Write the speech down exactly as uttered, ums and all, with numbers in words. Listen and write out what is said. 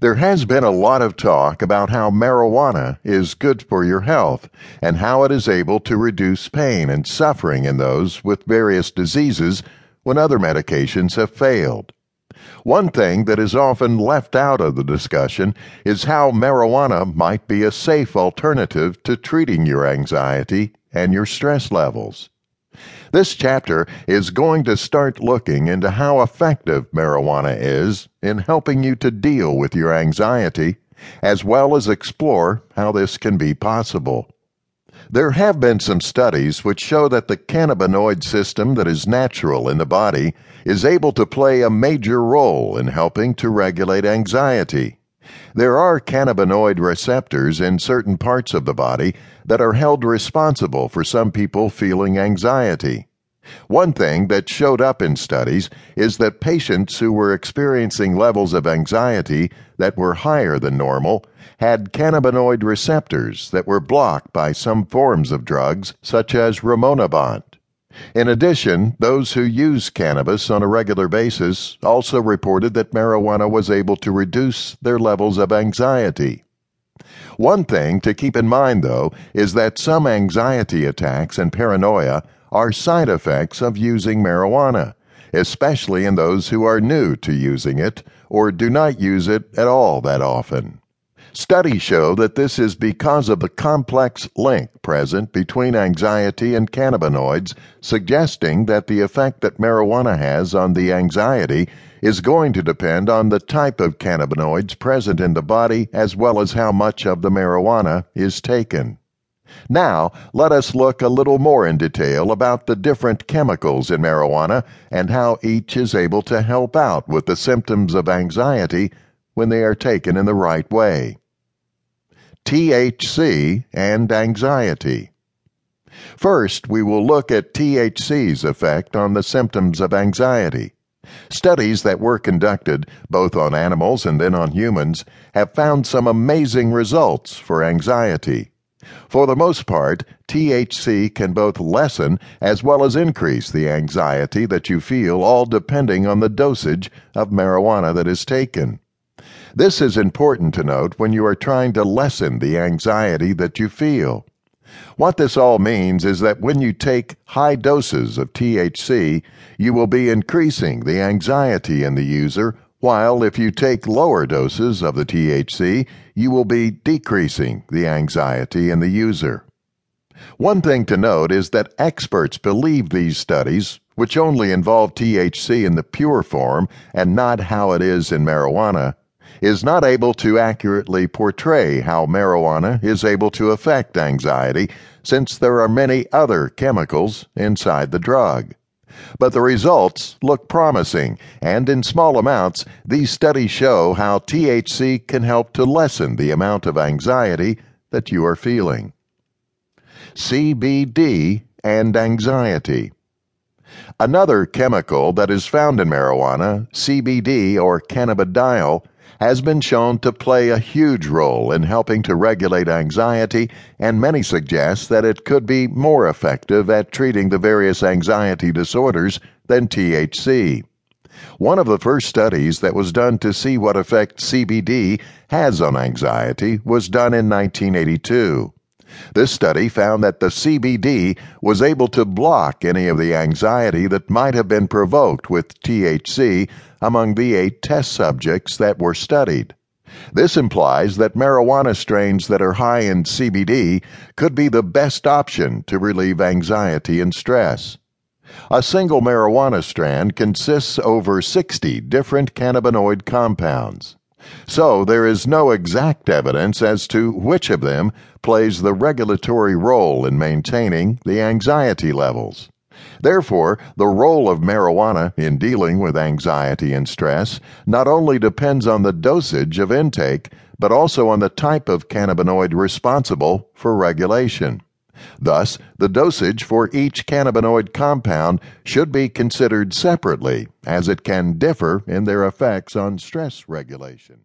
There has been a lot of talk about how marijuana is good for your health and how it is able to reduce pain and suffering in those with various diseases when other medications have failed. One thing that is often left out of the discussion is how marijuana might be a safe alternative to treating your anxiety and your stress levels. This chapter is going to start looking into how effective marijuana is in helping you to deal with your anxiety, as well as explore how this can be possible. There have been some studies which show that the cannabinoid system that is natural in the body is able to play a major role in helping to regulate anxiety. There are cannabinoid receptors in certain parts of the body that are held responsible for some people feeling anxiety. One thing that showed up in studies is that patients who were experiencing levels of anxiety that were higher than normal had cannabinoid receptors that were blocked by some forms of drugs, such as Rimonabant. In addition, those who use cannabis on a regular basis also reported that marijuana was able to reduce their levels of anxiety. One thing to keep in mind, though, is that some anxiety attacks and paranoia are side effects of using marijuana, especially in those who are new to using it or do not use it at all that often. Studies show that this is because of the complex link present between anxiety and cannabinoids, suggesting that the effect that marijuana has on the anxiety is going to depend on the type of cannabinoids present in the body as well as how much of the marijuana is taken. Now, let us look a little more in detail about the different chemicals in marijuana and how each is able to help out with the symptoms of anxiety when they are taken in the right way. T H C and anxiety. First, we will look at T H C's effect on the symptoms of anxiety. Studies that were conducted, both on animals and then on humans, have found some amazing results for anxiety. For the most part, T H C can both lessen as well as increase the anxiety that you feel, all depending on the dosage of marijuana that is taken. This is important to note when you are trying to lessen the anxiety that you feel. What this all means is that when you take high doses of T H C, you will be increasing the anxiety in the user, while if you take lower doses of the T H C, you will be decreasing the anxiety in the user. One thing to note is that experts believe these studies, which only involve T H C in the pure form and not how it is in marijuana, is not able to accurately portray how marijuana is able to affect anxiety, since there are many other chemicals inside the drug. But the results look promising, and in small amounts, these studies show how T H C can help to lessen the amount of anxiety that you are feeling. C B D and anxiety. Another chemical that is found in marijuana, C B D or cannabidiol, has been shown to play a huge role in helping to regulate anxiety, and many suggest that it could be more effective at treating the various anxiety disorders than T H C. One of the first studies that was done to see what effect C B D has on anxiety was done in nineteen eighty-two. This study found that the C B D was able to block any of the anxiety that might have been provoked with T H C among the eight test subjects that were studied. This implies that marijuana strains that are high in C B D could be the best option to relieve anxiety and stress. A single marijuana strand consists over sixty different cannabinoid compounds. So there is no exact evidence as to which of them plays the regulatory role in maintaining the anxiety levels. Therefore, the role of marijuana in dealing with anxiety and stress not only depends on the dosage of intake, but also on the type of cannabinoid responsible for regulation. Thus, the dosage for each cannabinoid compound should be considered separately, as it can differ in their effects on stress regulation.